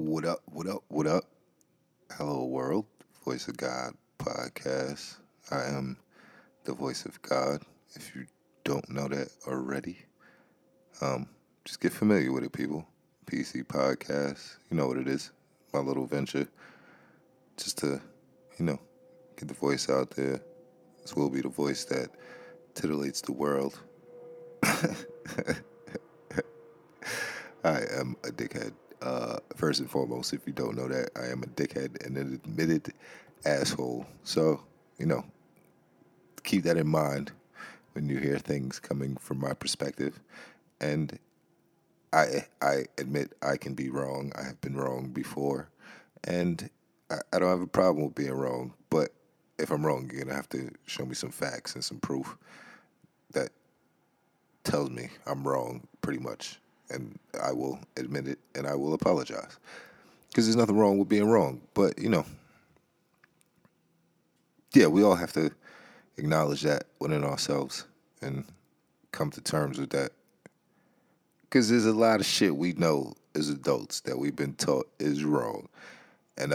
What up, what up, what up? Hello world, Voice of God podcast. I am the voice of God, if you don't know that already. Just get familiar with it, people. PC Podcast, you know what it is. My little venture, just to, get the voice out there. This will be the voice that titillates the world. I am a dickhead. First and foremost, if you don't know that, I am a dickhead and an admitted asshole. So, keep that in mind when you hear things coming from my perspective. And I admit I can be wrong. I have been wrong before. And I don't have a problem with being wrong. But if I'm wrong, you're going to have to show me some facts and some proof that tells me I'm wrong pretty much. And I will admit it, and I will apologize. Because there's nothing wrong with being wrong. But, we all have to acknowledge that within ourselves and come to terms with that. Because there's a lot of shit we know as adults that we've been taught is wrong. And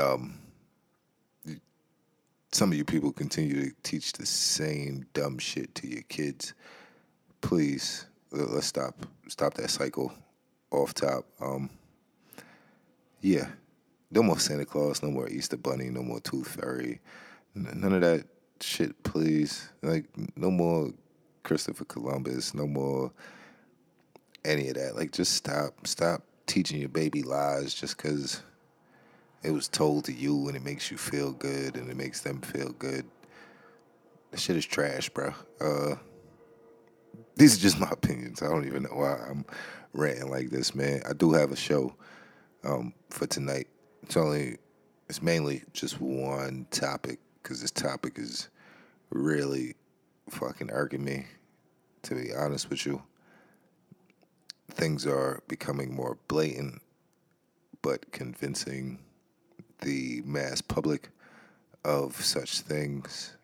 some of you people continue to teach the same dumb shit to your kids. Please, let's stop that cycle. Off top. No more Santa Claus, no more Easter Bunny, no more Tooth Fairy, none of that shit, please. Like, no more Christopher Columbus, no more any of that. Like, just stop teaching your baby lies just because it was told to you and it makes you feel good and it makes them feel good. That shit is trash, bro. These are just my opinions. I don't even know why I'm ranting like this, man. I do have a show for tonight. It's mainly just one topic because this topic is really fucking irking me, to be honest with you. Things are becoming more blatant but convincing the mass public of such things.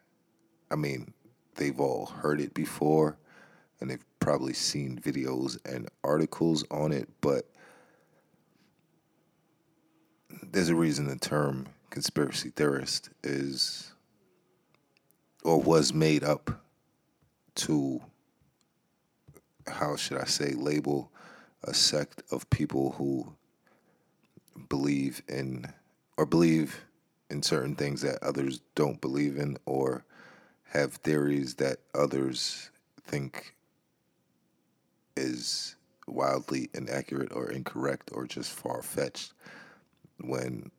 I mean, they've all heard it before. And they've probably seen videos and articles on it, but there's a reason the term conspiracy theorist is or was made up to, how should I say, label a sect of people who believe in certain things that others don't believe in or have theories that others think is wildly inaccurate or incorrect or just far-fetched, when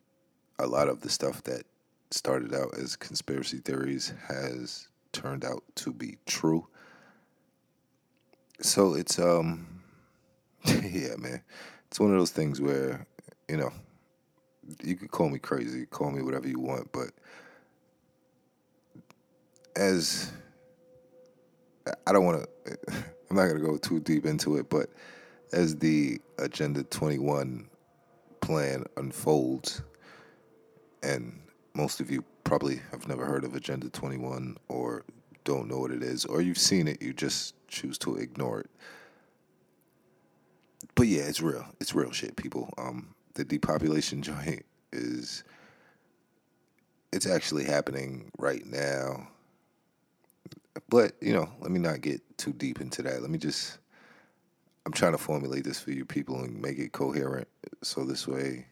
a lot of the stuff that started out as conspiracy theories has turned out to be true. So it's, it's one of those things where, you could call me crazy, call me whatever you want, but I'm not going to go too deep into it, but as the Agenda 21 plan unfolds, and most of you probably have never heard of Agenda 21 or don't know what it is, or you've seen it, you just choose to ignore it. But yeah, it's real. It's real shit, people. The depopulation joint it's actually happening right now. But, let me not get too deep into that. I'm trying to formulate this for you people and make it coherent. So this way,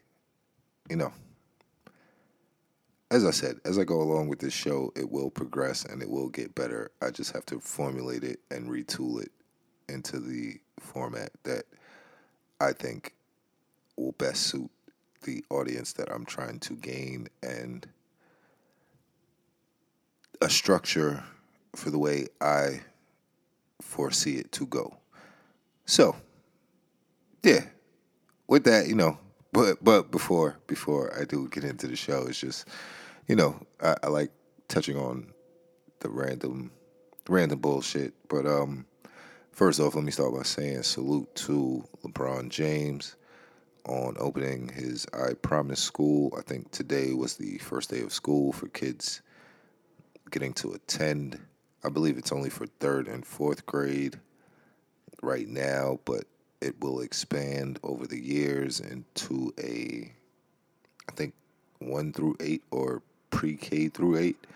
as I said, as I go along with this show, it will progress and it will get better. I just have to formulate it and retool it into the format that I think will best suit the audience that I'm trying to gain, and a structure for the way I foresee it to go. So, with that, but before I do get into the show, it's just, I like touching on the random bullshit. But first off, let me start by saying salute to LeBron James on opening his I Promise School. I think today was the first day of school for kids getting to attend. I believe it's only for 3rd and 4th grade right now, but it will expand over the years into a I think 1 through 8 or pre-K through 8.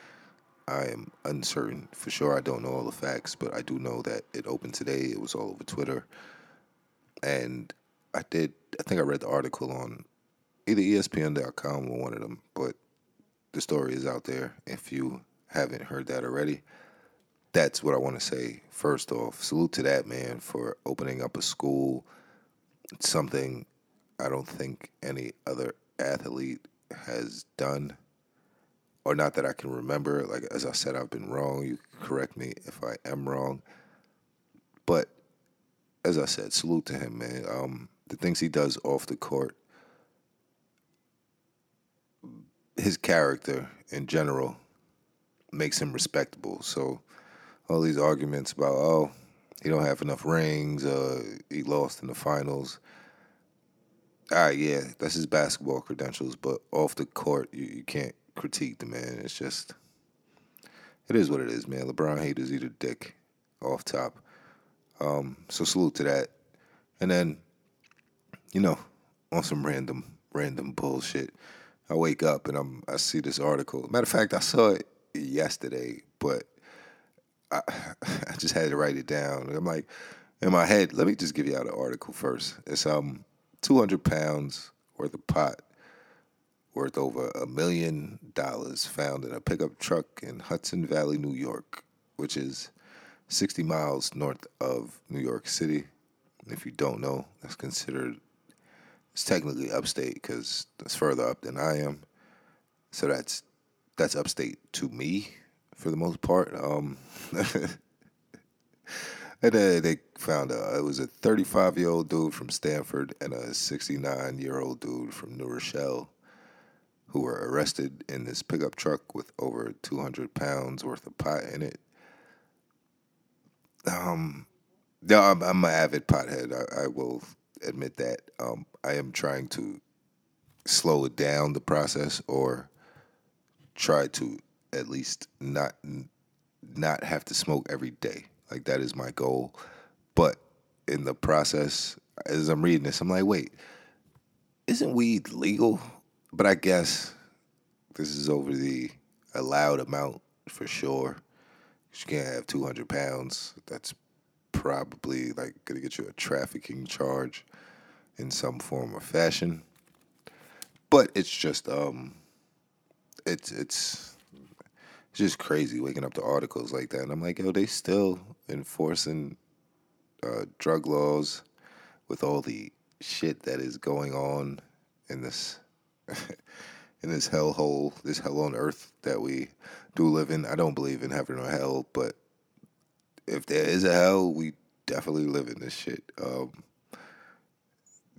I am uncertain. For sure, I don't know all the facts, but I do know that it opened today. It was all over Twitter. And I think I read the article on either ESPN.com or one of them, but the story is out there if you haven't heard that already. That's what I want to say. First off, salute to that man for opening up a school. It's something I don't think any other athlete has done, or not that I can remember. Like, as I said, I've been wrong. You can correct me if I am wrong. But as I said, salute to him, man. The things he does off the court, his character in general makes him respectable. So all these arguments about, oh, he don't have enough rings, he lost in the finals. Ah, yeah, that's his basketball credentials, but off the court, you can't critique the man. It's just, it is what it is, man. LeBron haters eat a dick off top. So salute to that. And then, you know, on some random bullshit, I wake up and I see this article. Matter of fact, I saw it yesterday, but I just had to write it down. And I'm like, in my head, let me just give you out an article first. It's 200 pounds worth of pot worth over $1 million found in a pickup truck in Hudson Valley, New York, which is 60 miles north of New York City. If you don't know, that's considered, it's technically upstate because that's further up than I am. So that's upstate to me for the most part. And then they found out it was a 35-year-old dude from Stanford and a 69-year-old dude from New Rochelle who were arrested in this pickup truck with over 200 pounds worth of pot in it. I'm an avid pothead. I will admit that. I am trying to slow down the process, or try to at least not have to smoke every day. Like, that is my goal. But in the process, as I'm reading this, I'm like, wait, isn't weed legal? But I guess this is over the allowed amount for sure. You can't have 200 pounds. That's probably like going to get you a trafficking charge in some form or fashion. But it's just it's just crazy waking up to articles like that. And I'm like, yo, they still enforcing drug laws with all the shit that is going on in this hellhole, this hell on earth that we do live in. I don't believe in heaven or hell, but if there is a hell, we definitely live in this shit.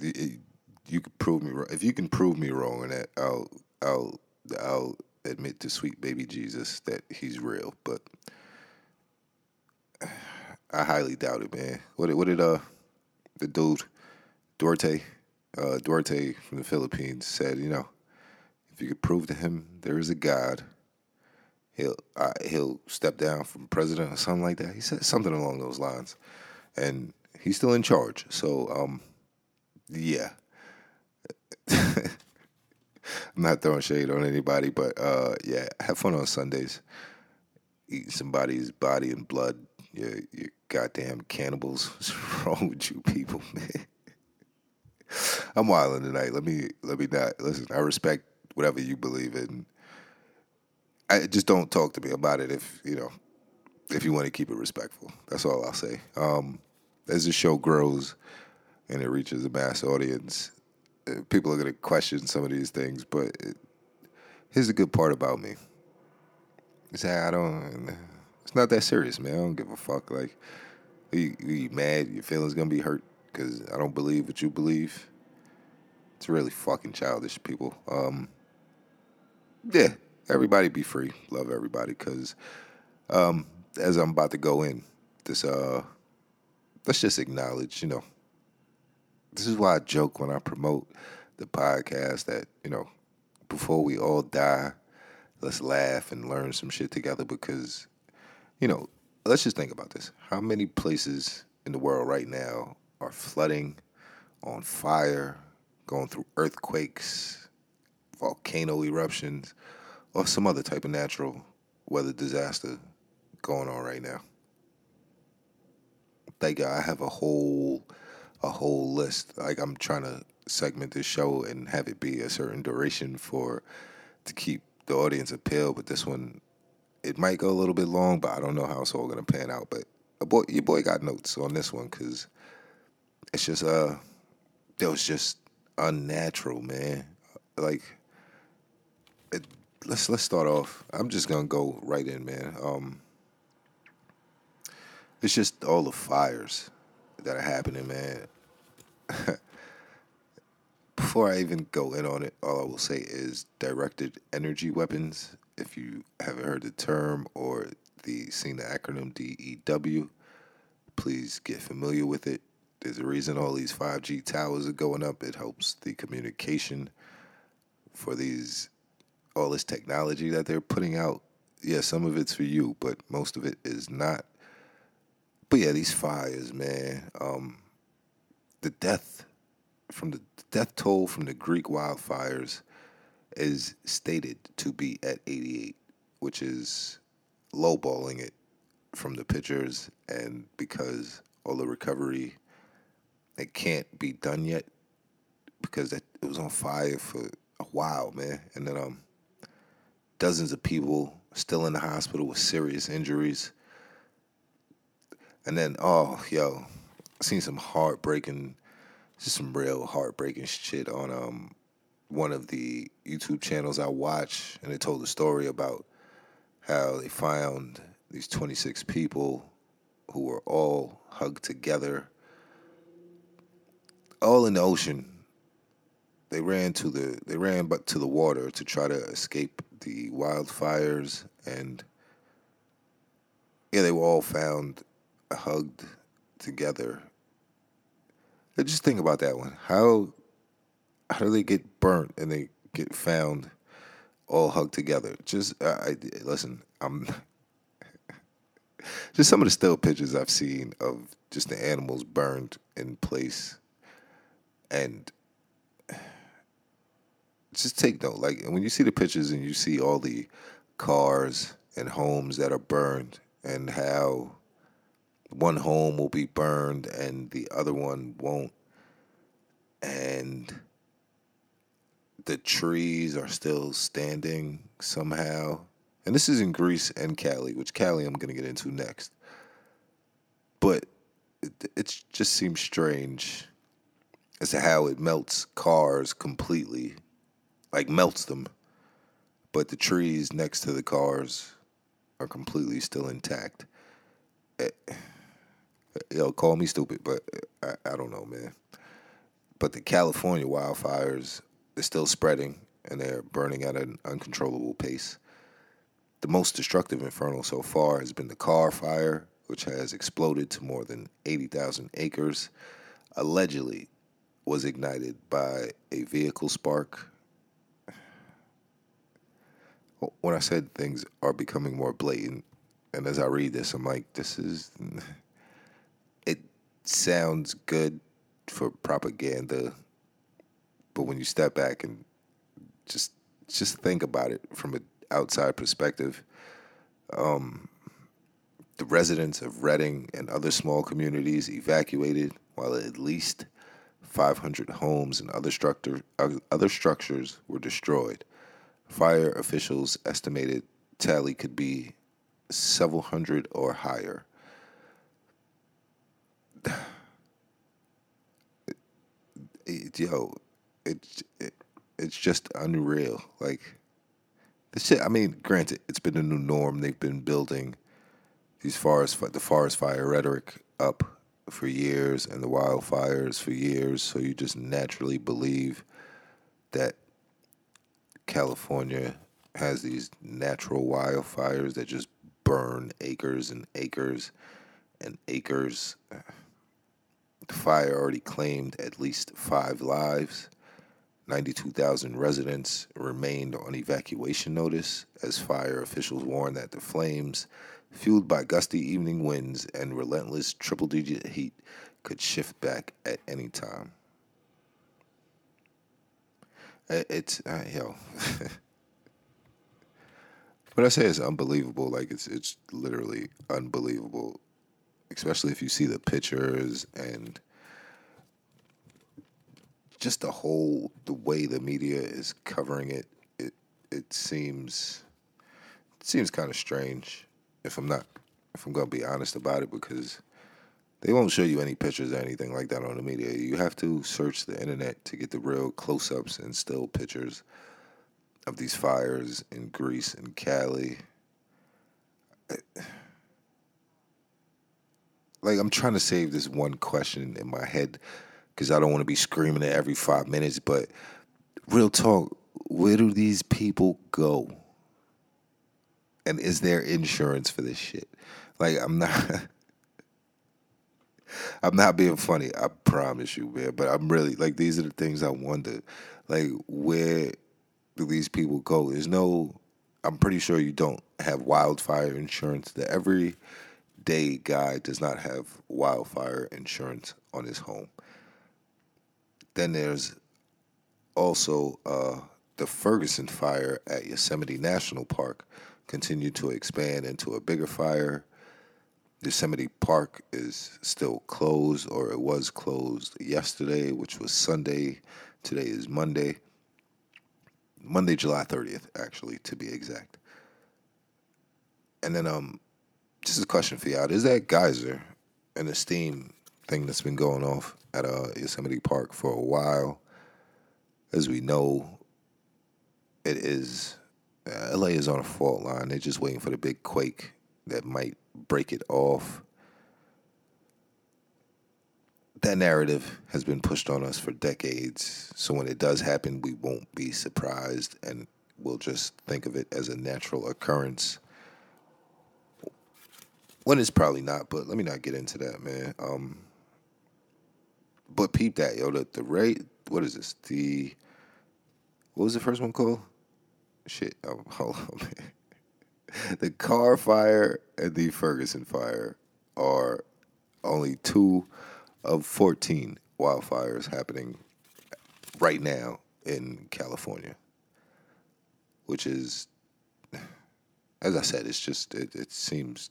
You can prove me wrong. If you can prove me wrong in that, I'll admit to sweet baby Jesus that he's real. But I highly doubt it, man. What did the dude Duarte from the Philippines said, you know, if you could prove to him there is a God, he'll step down from president or something like that. He said something along those lines, and he's still in charge. So, yeah, I'm not throwing shade on anybody, but yeah, have fun on Sundays. Eating somebody's body and blood, you goddamn cannibals. What's wrong with you people, man? I'm wilding tonight. Let me not. Listen, I respect whatever you believe in. I just, don't talk to me about it if you want to keep it respectful. That's all I'll say. As the show grows and it reaches a mass audience, people are going to question some of these things. But here's the good part about me. It's not that serious, man. I don't give a fuck. Like, you mad, your feelings going to be hurt because I don't believe what you believe. It's really fucking childish, people. Yeah, everybody be free. Love everybody, because as I'm about to go in, this, let's just acknowledge, this is why I joke when I promote the podcast that, before we all die, let's laugh and learn some shit together because, let's just think about this. How many places in the world right now are flooding, on fire, going through earthquakes, volcano eruptions, or some other type of natural weather disaster going on right now. Thank God I have a whole list. Like, I'm trying to segment this show and have it be a certain duration to keep the audience appealed. But this one, it might go a little bit long, but I don't know how it's all going to pan out. But your boy got notes on this one, because it's just, it was just unnatural, man. Like, let's start off. I'm just going to go right in, man. It's just all the fires that are happening, man. Before I even go in on it, all I will say is directed energy weapons. If you haven't heard the term or seen the acronym DEW, please get familiar with it. There's a reason all these 5G towers are going up. It helps the communication for all this technology that they're putting out. Yeah, some of it's for you, but most of it is not. But yeah, these fires, man. The death toll from the Greek wildfires is stated to be at 88, which is lowballing it from the pictures, and because all the recovery, it can't be done yet because it was on fire for a while, man. And then dozens of people still in the hospital with serious injuries. And then, seen some heartbreaking, just some real heartbreaking shit on one of the YouTube channels I watch, and it told a story about how they found these 26 people who were all hugged together, all in the ocean. They ran to the water to try to escape the wildfires, and yeah, they were all found hugged together. And just think about that one. How do they get burnt and they get found all hugged together? Just some of the still pictures I've seen of just the animals burned in place, and just take note. Like, when you see the pictures and you see all the cars and homes that are burned, and how one home will be burned and the other one won't. And the trees are still standing somehow. And this is in Greece and Cali, which Cali I'm going to get into next. But it just seems strange as to how it melts cars completely, like melts them. But the trees next to the cars are completely still intact. Yo, call me stupid, but I don't know, man. But the California wildfires, they're still spreading, and they're burning at an uncontrollable pace. The most destructive inferno so far has been the Carr Fire, which has exploded to more than 80,000 acres, allegedly was ignited by a vehicle spark. When I said things are becoming more blatant, and as I read this, I'm like, it sounds good for propaganda, but when you step back and just think about it from an outside perspective, the residents of Reading and other small communities evacuated, while at least 500 homes and other structures were destroyed. Fire officials estimated tally could be several hundred or higher. It's just unreal. Like, the shit, I mean, granted, it's been a new norm. They've been building the forest fire rhetoric up for years, and the wildfires for years, so you just naturally believe that California has these natural wildfires that just burn acres and acres and acres. The fire already claimed at least 5 lives. 92,000 residents remained on evacuation notice as fire officials warned that the flames, fueled by gusty evening winds and relentless triple-digit heat, could shift back at any time. It's when I say it's unbelievable, like it's literally unbelievable, especially if you see the pictures and just the way the media is covering it. It seems kind of strange if I'm going to be honest about it, because they won't show you any pictures or anything like that on the media. You have to search the internet to get the real close-ups and still pictures of these fires in Greece and Cali. Like, I'm trying to save this one question in my head because I don't want to be screaming it every 5 minutes, but real talk, where do these people go? And is there insurance for this shit? Like, I'm not being funny, I promise you, man. But I'm really, like, these are the things I wonder. Like, where do these people go? I'm pretty sure you don't have wildfire insurance. The everyday guy does not have wildfire insurance on his home. Then there's also the Ferguson Fire at Yosemite National Park continued to expand into a bigger fire. Yosemite Park is still closed, or it was closed yesterday, which was Sunday. Today is Monday. Monday, July 30th, actually, to be exact. And then, just a question for y'all. There's that geyser and the steam thing that's been going off at Yosemite Park for a while. As we know, it is... LA is on a fault line. They're just waiting for the big quake that might break it off. That narrative has been pushed on us for decades, so when it does happen, we won't be surprised, and we'll just think of it as a natural occurrence. When it's probably not, but let me not get into that, man. But peep that, yo. The rate, what is this? What was the first one called? Shit, hold on, man. The Carr Fire and the Ferguson Fire are only two of 14 wildfires happening right now in California, which is, as I said, it's just, it seems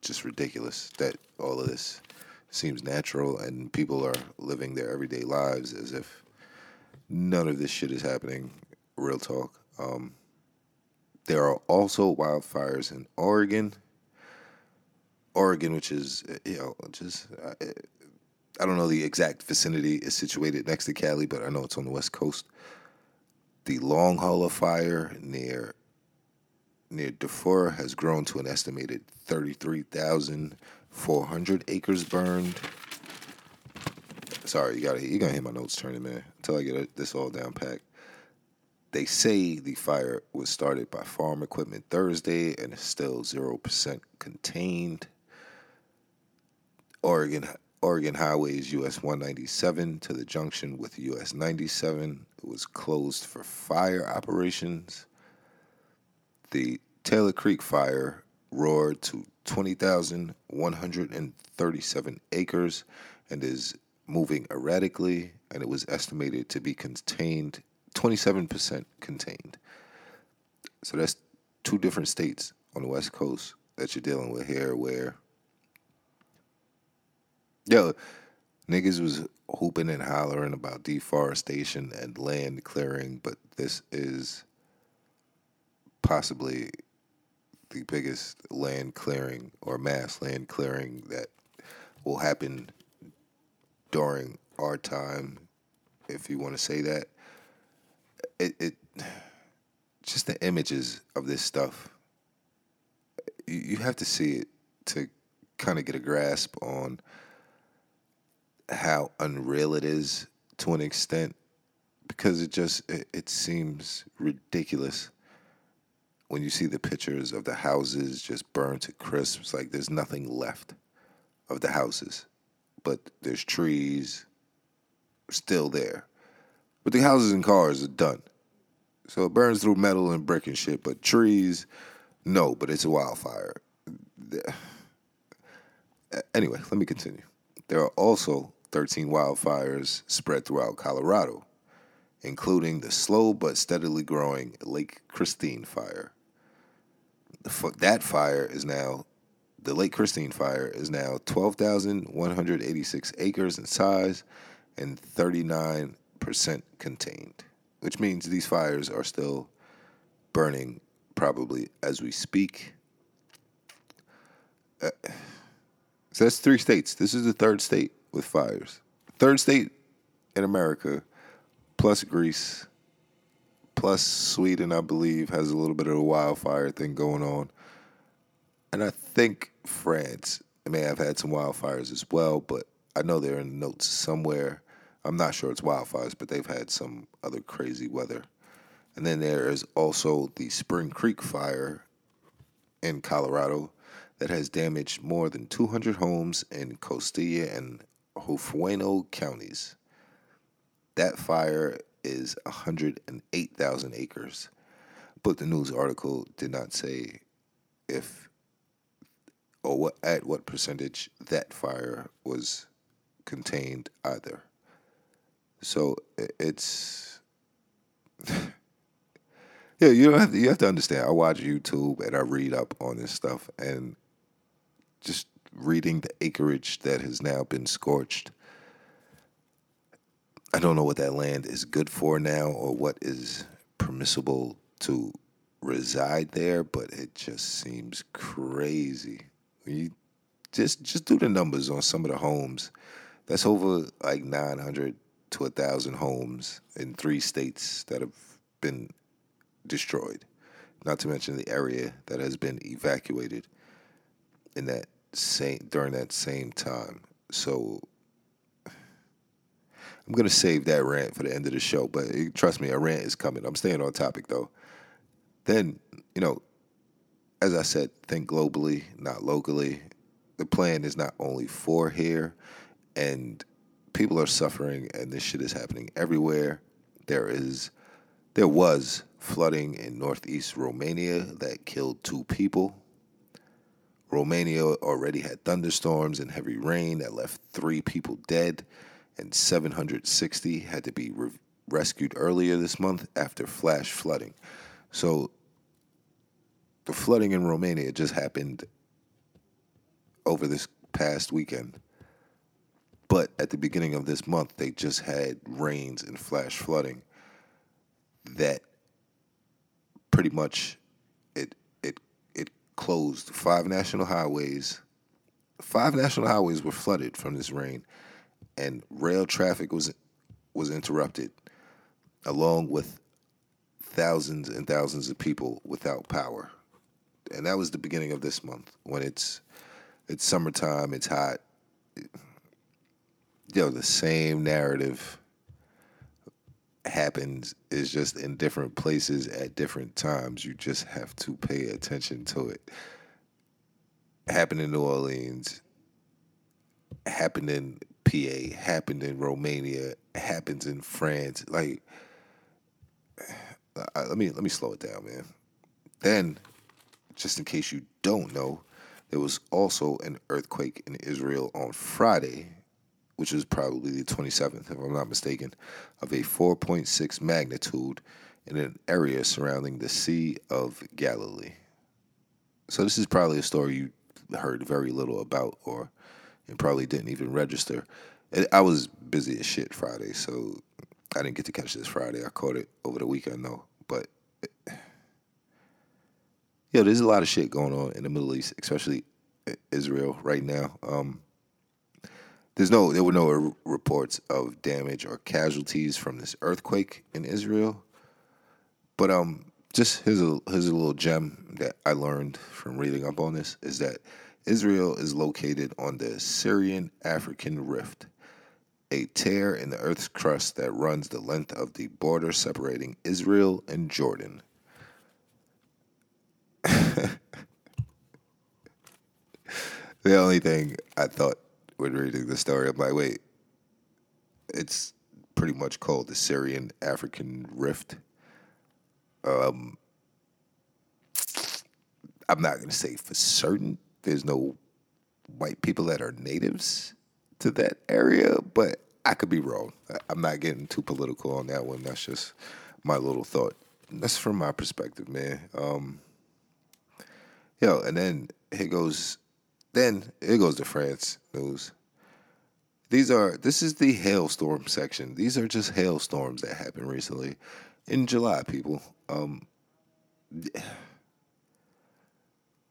just ridiculous that all of this seems natural and people are living their everyday lives as if none of this shit is happening, real talk. There are also wildfires in Oregon, which is, I don't know the exact vicinity. It's situated next to Cali, but I know it's on the West Coast. The Long Hauler Fire near DeFora has grown to an estimated 33,400 acres burned. Sorry, you're gonna hear my notes turning, man, until I get this all down packed. They say the fire was started by farm equipment Thursday and is still 0% contained. Oregon Highways US 197 to the junction with US 97 was closed for fire operations. The Taylor Creek Fire roared to 20,137 acres and is moving erratically, and it was estimated to be contained 27% contained. So that's two different states on the West Coast that you're dealing with here where, yo, niggas was hooping and hollering about deforestation and land clearing, but this is possibly the biggest land clearing or mass land clearing that will happen during our time, if you want to say that. It just the images of this stuff, you have to see it to kind of get a grasp on how unreal it is to an extent, because it seems ridiculous when you see the pictures of the houses just burned to crisps. Like, there's nothing left of the houses, but there's trees still there. But the houses and cars are done. So it burns through metal and brick and shit, but trees, no, but it's a wildfire. Anyway, let me continue. There are also 13 wildfires spread throughout Colorado, including the slow but steadily growing Lake Christine Fire. The Lake Christine Fire is now 12,186 acres in size and 39% contained, which means these fires are still burning probably as we speak. So that's three states. This is the third state with fires. Third state in America, plus Greece, plus Sweden, I believe, has a little bit of a wildfire thing going on. And I think France may have had some wildfires as well, but I know they're in the notes somewhere. I'm not sure it's wildfires, but they've had some other crazy weather. And then there is also the Spring Creek Fire in Colorado that has damaged more than 200 homes in Costilla and Huehuetenango counties. That fire is 108,000 acres. But the news article did not say if or at what percentage that fire was contained either. So it's... Yeah, you have to understand. I watch YouTube and I read up on this stuff, and just reading the acreage that has now been scorched, I don't know what that land is good for now or what is permissible to reside there, but it just seems crazy. You just do the numbers on some of the homes. That's over like 900 to 1,000 homes in three states that have been destroyed, not to mention the area that has been evacuated in that during that same time. So I'm going to save that rant for the end of the show, but trust me, a rant is coming. I'm staying on topic, though. Then, as I said, think globally, not locally. The plan is not only for here, and people are suffering, and this shit is happening everywhere. There was flooding in northeast Romania that killed 2 people. Romania already had thunderstorms and heavy rain that left 3 people dead, and 760 had to be rescued earlier this month after flash flooding. So the flooding in Romania just happened over this past weekend. But at the beginning of this month, they just had rains and flash flooding that pretty much it closed 5 national highways. 5 national highways were flooded from this rain, and rail traffic was interrupted, along with thousands and thousands of people without power. And that was the beginning of this month, when it's summertime, it's hot. The same narrative happens, is just in different places at different times. You just have to pay attention to it. Happened in New Orleans, happened in PA, happened in Romania, happens in France. Like, let me slow it down, man. Then, just in case you don't know, there was also an earthquake in Israel on Friday, which was probably the 27th, if I'm not mistaken, of a 4.6 magnitude in an area surrounding the Sea of Galilee. So this is probably a story you heard very little about, or it probably didn't even register. I was busy as shit Friday, so I didn't get to catch this Friday. I caught it over the weekend, though. But, there's a lot of shit going on in the Middle East, especially Israel right now. There were no reports of damage or casualties from this earthquake in Israel. But just here's a little gem that I learned from reading up on this, is that Israel is located on the Syrian African Rift, a tear in the Earth's crust that runs the length of the border separating Israel and Jordan. The only thing I thought when reading the story, I'm like, wait, it's pretty much called the Syrian African Rift. I'm not going to say for certain there's no white people that are natives to that area, but I could be wrong. I'm not getting too political on that one. That's just my little thought. That's from my perspective, man. And then it goes to France news. This is the hailstorm section. These are just hailstorms that happened recently in July, people.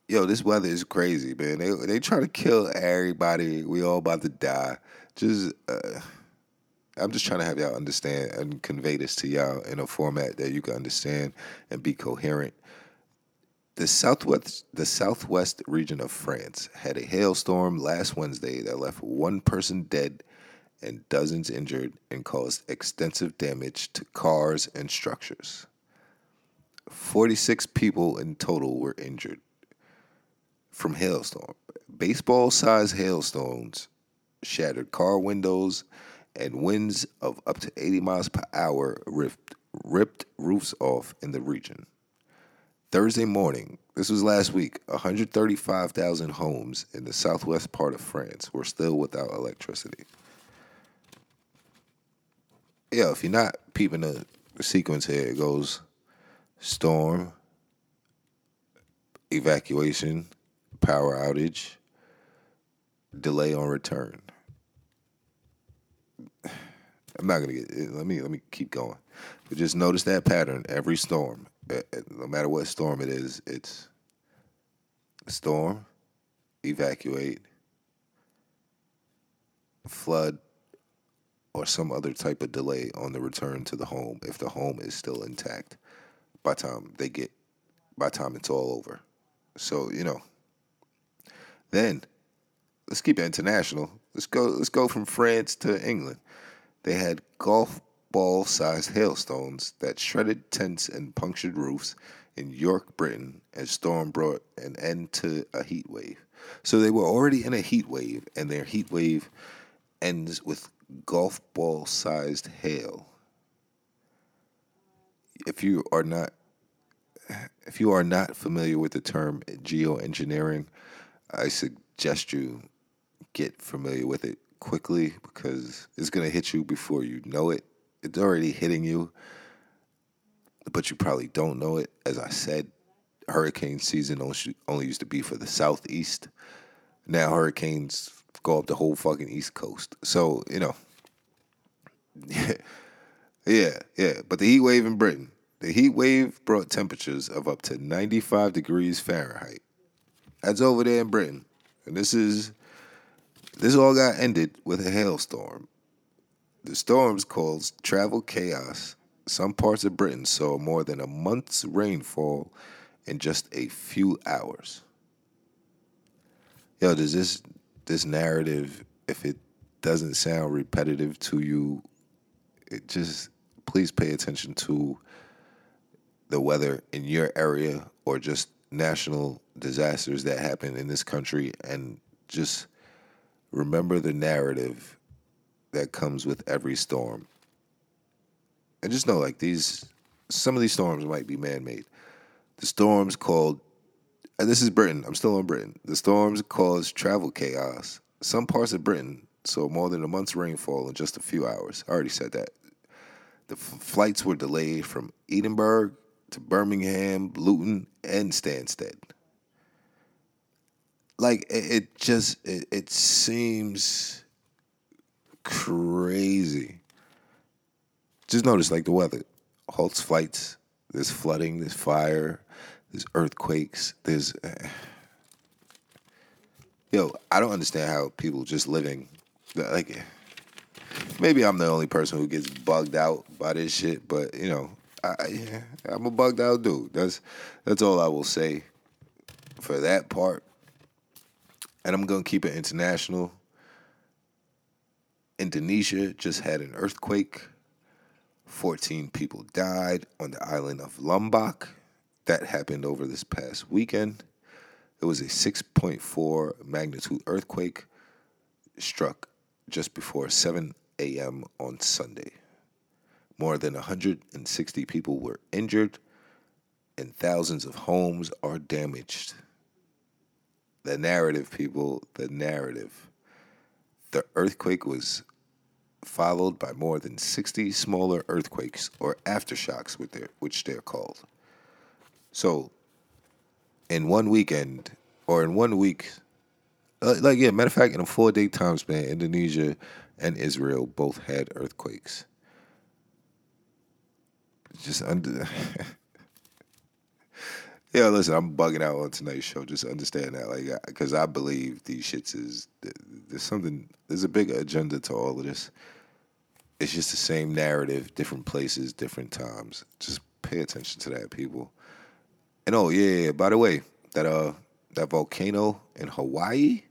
This weather is crazy, man. They try to kill everybody. We all about to die. I'm just trying to have y'all understand and convey this to y'all in a format that you can understand and be coherent. The southwest region of France had a hailstorm last Wednesday that left one person dead and dozens injured and caused extensive damage to cars and structures. 46 people in total were injured from hailstorm. Baseball-sized hailstones shattered car windows, and winds of up to 80 miles per hour ripped roofs off in the region. Thursday morning, this was last week, 135,000 homes in the southwest part of France were still without electricity. Yeah, if you're not peeping the sequence here, it goes storm, evacuation, power outage, delay on return. I'm not going to get it. Let me keep going. But just notice that pattern. Every storm, no matter what storm it is, it's storm, evacuate, flood, or some other type of delay on the return to the home if the home is still intact by the time it's all over. So, Then, let's keep it international. Let's go from France to England. They had golf ball-sized hailstones that shredded tents and punctured roofs in York, Britain, as storm brought an end to a heat wave. So they were already in a heat wave, and their heat wave ends with golf ball-sized hail. If you are not familiar with the term geoengineering, I suggest you get familiar with it quickly, because it's going to hit you before you know it. It's already hitting you, but you probably don't know it. As I said, hurricane season only used to be for the southeast. Now hurricanes go up the whole fucking East Coast. So, Yeah. But the heat wave in Britain. The heat wave brought temperatures of up to 95 degrees Fahrenheit. That's over there in Britain. And this all got ended with a hailstorm. The storms caused travel chaos. Some parts of Britain saw more than a month's rainfall in just a few hours. Yo, does this narrative, if it doesn't sound repetitive to you, it just, please pay attention to the weather in your area or just national disasters that happen in this country, and just remember the narrative that comes with every storm. And just know, some of these storms might be man-made. The storms called, and this is Britain, I'm still on Britain. The storms caused travel chaos. Some parts of Britain saw more than a month's rainfall in just a few hours. I already said that. The flights were delayed from Edinburgh to Birmingham, Luton, and Stansted. It seems crazy. Just notice, the weather halts flights. There's flooding, there's fire, there's earthquakes, there's... I don't understand how people just living... maybe I'm the only person who gets bugged out by this shit, but, I'm a bugged out dude. That's all I will say for that part. And I'm going to keep it international. Indonesia just had an earthquake. 14 people died on the island of Lombok. That happened over this past weekend. It was a 6.4 magnitude earthquake, struck just before 7 a.m. on Sunday. More than 160 people were injured, and thousands of homes are damaged. The narrative, people, the narrative. The earthquake was followed by more than 60 smaller earthquakes or aftershocks, which they're called. So, in a 4-day time span, Indonesia and Israel both had earthquakes. Yeah, listen, I'm bugging out on tonight's show. Just understand that, because I believe these shits is there's a big agenda to all of this. It's just the same narrative, different places, different times. Just pay attention to that, people. And by the way, that volcano in Hawaii,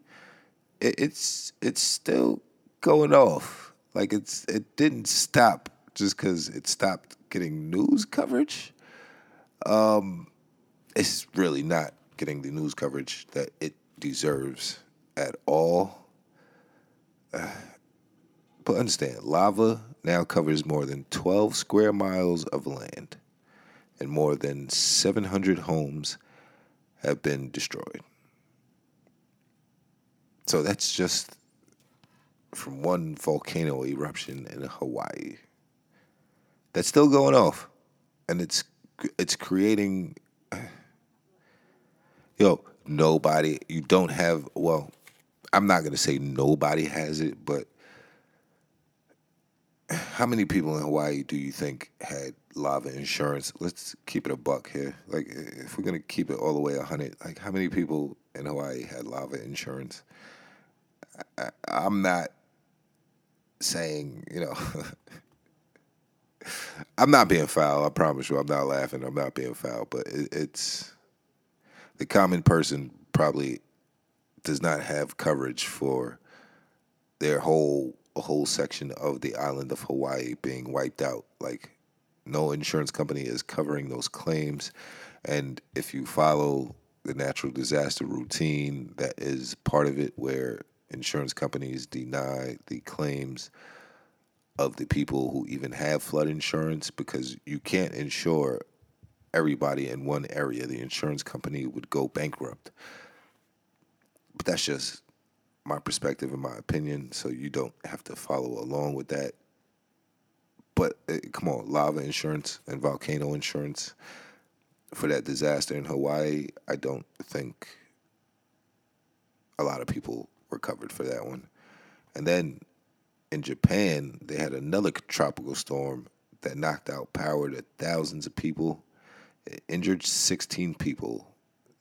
it's still going off. It didn't stop just because it stopped getting news coverage. It's really not getting the news coverage that it deserves at all. But understand, lava now covers more than 12 square miles of land, and more than 700 homes have been destroyed. So that's just from one volcano eruption in Hawaii. That's still going off, and it's creating... I'm not going to say nobody has it, but how many people in Hawaii do you think had lava insurance? Let's keep it a buck here. If we're going to keep it all the way 100, how many people in Hawaii had lava insurance? I'm not saying, I'm not being foul. I promise you, I'm not laughing. I'm not being foul, but it's... The common person probably does not have coverage for their whole section of the island of Hawaii being wiped out. No insurance company is covering those claims. And if you follow the natural disaster routine, that is part of it, where insurance companies deny the claims of the people who even have flood insurance, because you can't insure everybody in one area. The insurance company would go bankrupt. But that's just my perspective and my opinion, so you don't have to follow along with that. But come on, lava insurance and volcano insurance for that disaster in Hawaii, I don't think a lot of people were covered for that one. And then in Japan, they had another tropical storm that knocked out power to thousands of people. It injured 16 people.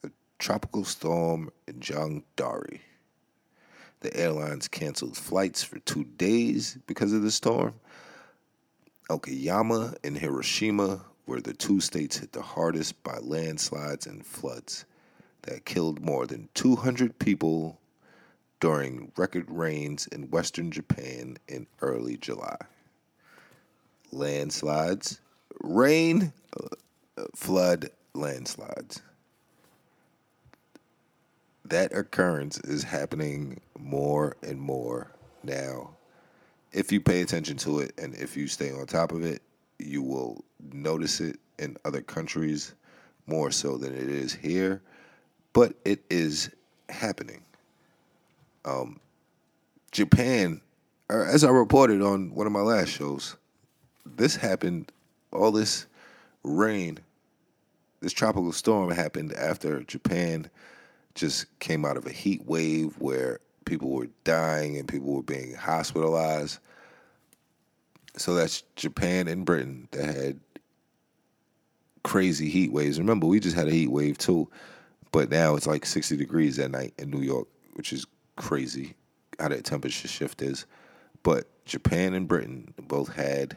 A tropical storm in Duarte. The airlines canceled flights for 2 days because of the storm. Okayama and Hiroshima were the two states hit the hardest by landslides and floods that killed more than 200 people during record rains in western Japan in early July. Landslides, rain, flood, landslides. That occurrence is happening more and more now. If you pay attention to it and if you stay on top of it, you will notice it in other countries more so than it is here. But it is happening. Japan, as I reported on one of my last shows, this happened, all this rain, this tropical storm happened after Japan just came out of a heat wave where people were dying and people were being hospitalized. So that's Japan and Britain that had crazy heat waves. Remember, we just had a heat wave too, but now it's 60 degrees at night in New York, which is crazy how that temperature shift is. But Japan and Britain both had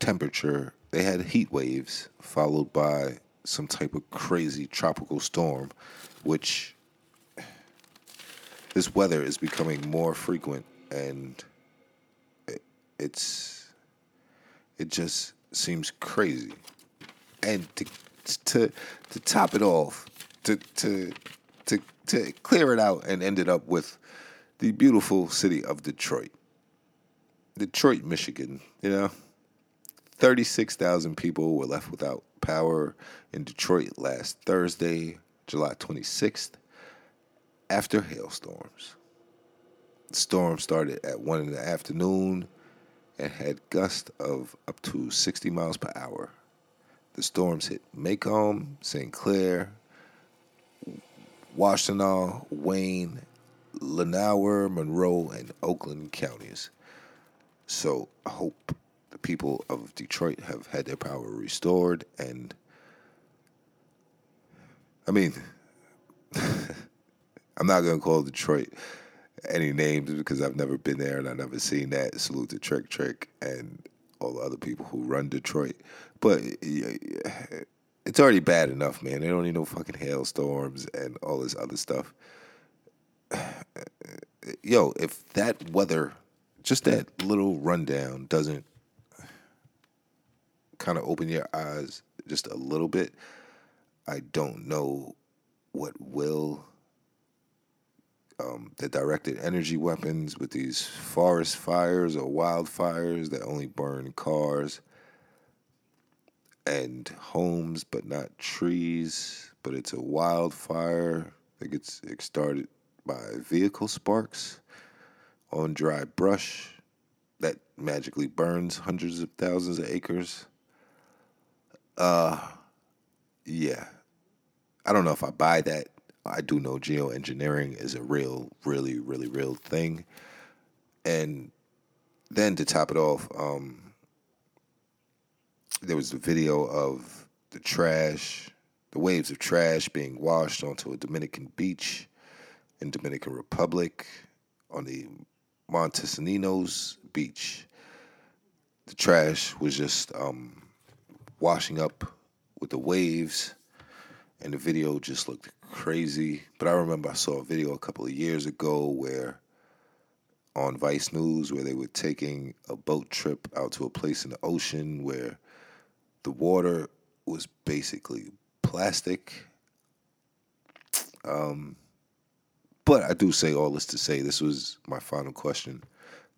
temperature. They had heat waves followed by some type of crazy tropical storm, which this weather is becoming more frequent, and it just seems crazy. And to top it off, to clear it out, and ended up with the beautiful city of Detroit, Michigan. 36,000 people were left without power in Detroit last Thursday, July 26th, after hailstorms. The storm started at 1 in the afternoon and had gusts of up to 60 miles per hour. The storms hit Macomb, St. Clair, Washtenaw, Wayne, Lenoir, Monroe, and Oakland counties. So I hope the people of Detroit have had their power restored. And, I mean, I'm not going to call Detroit any names because I've never been there and I've never seen that. Salute to Trick and all the other people who run Detroit. But it's already bad enough, man. They don't need no fucking hailstorms and all this other stuff. Yo, if that weather, just that little rundown doesn't kind of open your eyes just a little bit, I don't know what will. The directed energy weapons with these forest fires or wildfires that only burn cars and homes but not trees, but it's a wildfire that gets started by vehicle sparks on dry brush that magically burns hundreds of thousands of acres. Yeah. I don't know if I buy that. I do know geoengineering is a really real thing. And then to top it off, there was a video of the trash, the waves of trash being washed onto a Dominican beach in Dominican Republic on the Montesinos beach. The trash was just washing up with the waves, and the video just looked crazy. But I remember I saw a video a couple of years ago where on Vice News where they were taking a boat trip out to a place in the ocean where the water was basically plastic. But I do say all this to say this was my final question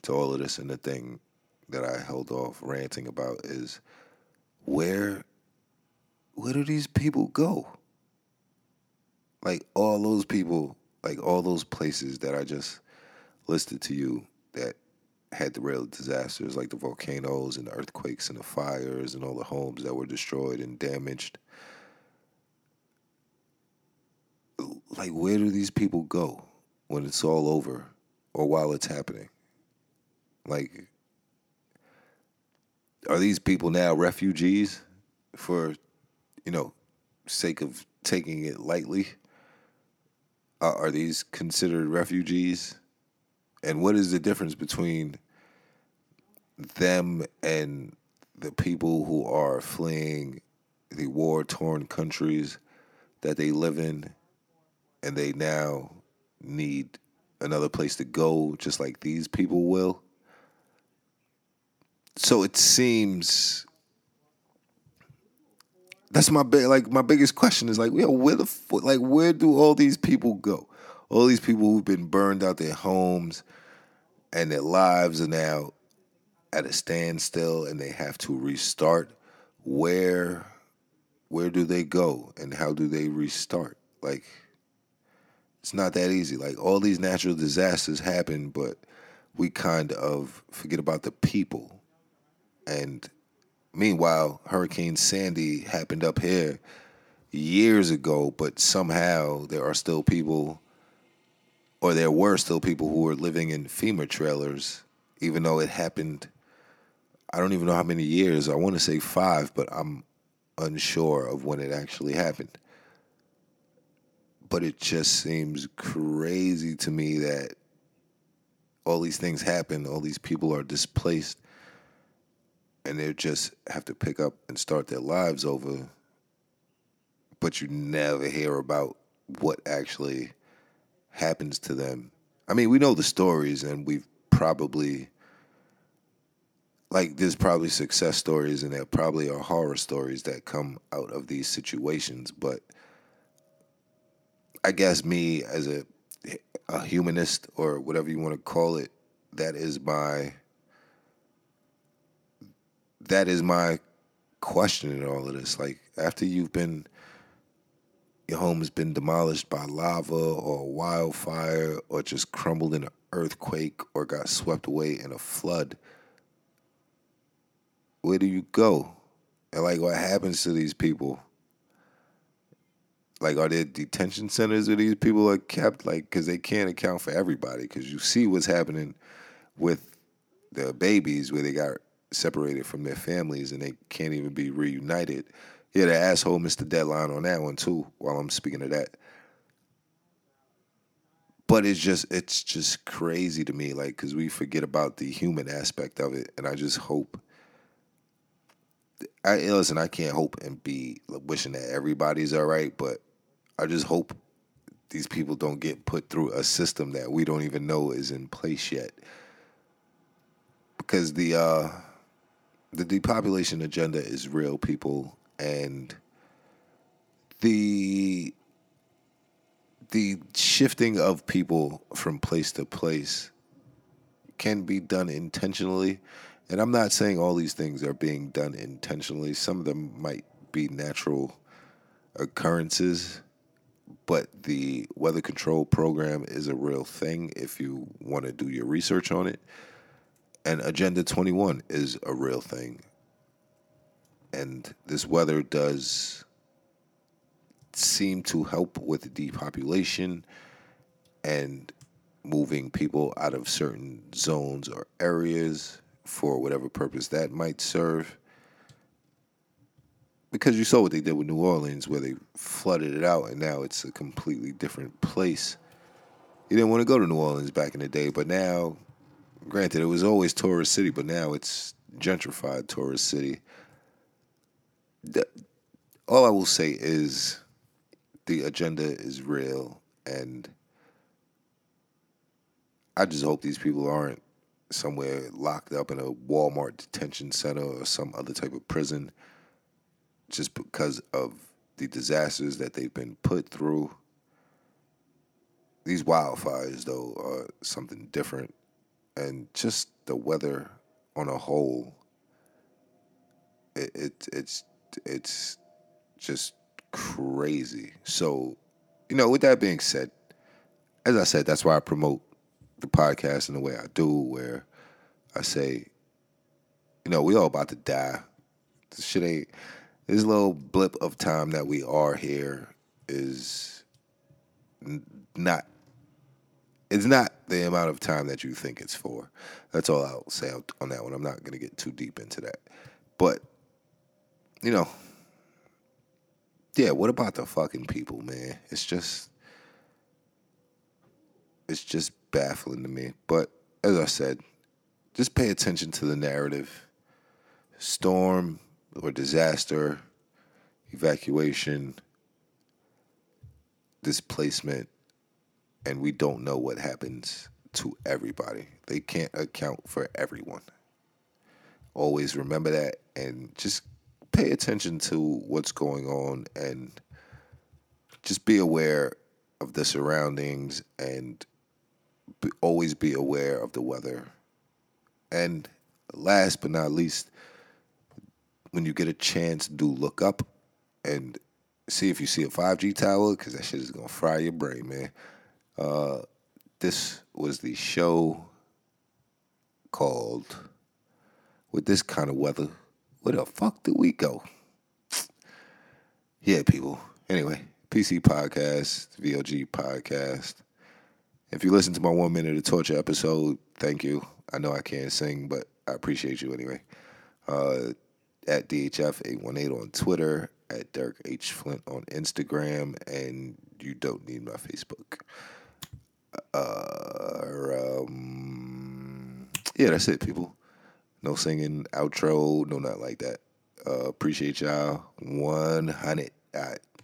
to all of this, and the thing that I held off ranting about is where do these people go? Like, all those people, like, all those places that I just listed to you that had the real disasters, like the volcanoes and the earthquakes and the fires and all the homes that were destroyed and damaged. Like, where do these people go when it's all over or while it's happening? Like, are these people now refugees for, you know, sake of taking it lightly? Are these considered refugees? And what is the difference between them and the people who are fleeing the war-torn countries that they live in and they now need another place to go just like these people will? So it seems... That's my biggest question is, like, yo, where do all these people go? All these people who've been burned out their homes and their lives are now at a standstill and they have to restart. Where do they go and how do they restart? Like, it's not that easy. Like, all these natural disasters happen, but we kind of forget about the people. And meanwhile, Hurricane Sandy happened up here years ago, but somehow there were still people who were living in FEMA trailers, even though it happened, I don't even know how many years. I want to say 5, but I'm unsure of when it actually happened. But it just seems crazy to me that all these things happen, all these people are displaced, and they just have to pick up and start their lives over. But you never hear about what actually happens to them. I mean, we know the stories, and we've probably... Like, there's probably success stories, and there probably are horror stories that come out of these situations. But I guess me, as a humanist, or whatever you want to call it, that is my question in all of this. Like, after your home has been demolished by lava or wildfire or just crumbled in earthquake or got swept away in a flood, where do you go? And, like, what happens to these people? Like, are there detention centers where these people are kept? Like, because they can't account for everybody. Because you see what's happening with the babies where they got separated from their families and they can't even be reunited. Yeah, the asshole missed the deadline on that one, too, while I'm speaking of that. But it's just crazy to me, like, because we forget about the human aspect of it. And I just hope... I can't hope and be wishing that everybody's all right, but I just hope these people don't get put through a system that we don't even know is in place yet. Because the depopulation agenda is real, people, and the shifting of people from place to place can be done intentionally. And I'm not saying all these things are being done intentionally. Some of them might be natural occurrences, but the weather control program is a real thing if you want to do your research on it. And Agenda 21 is a real thing. And this weather does seem to help with depopulation and moving people out of certain zones or areas for whatever purpose that might serve. Because you saw what they did with New Orleans, where they flooded it out, and now it's a completely different place. You didn't want to go to New Orleans back in the day, but now, granted, it was always tourist city, but now it's gentrified tourist city. All I will say is the agenda is real, and I just hope these people aren't somewhere locked up in a Walmart detention center or some other type of prison just because of the disasters that they've been put through. These wildfires, though, are something different. And just the weather on a whole, it's just crazy. So, with that being said, as I said, that's why I promote the podcast in the way I do, where I say, we all about to die. This little blip of time that we are here is not, it's not the amount of time that you think it's for. That's all I'll say on that one. I'm not going to get too deep into that. But, yeah, what about the fucking people, man? It's just baffling to me. But as I said, just pay attention to the narrative. Storm or disaster, evacuation, displacement, and we don't know what happens to everybody. They can't account for everyone. Always remember that, and just pay attention to what's going on, and just be aware of the surroundings, and always be aware of the weather. And last but not least, when you get a chance, do look up and see if you see a 5G tower, because that shit is going to fry your brain, man. This was the show called With This Kind of Weather, Where the Fuck Do We Go? Yeah, people. Anyway, PC Podcast, VLG Podcast. If you listen to my 1 minute of torture episode, thank you. I know I can't sing, but I appreciate you anyway. At DHF818 on Twitter, at Dirk H. Flint on Instagram, and you don't need my Facebook. Yeah, that's it, people. No singing, outro, no nothing like that. Appreciate y'all. 100. All right.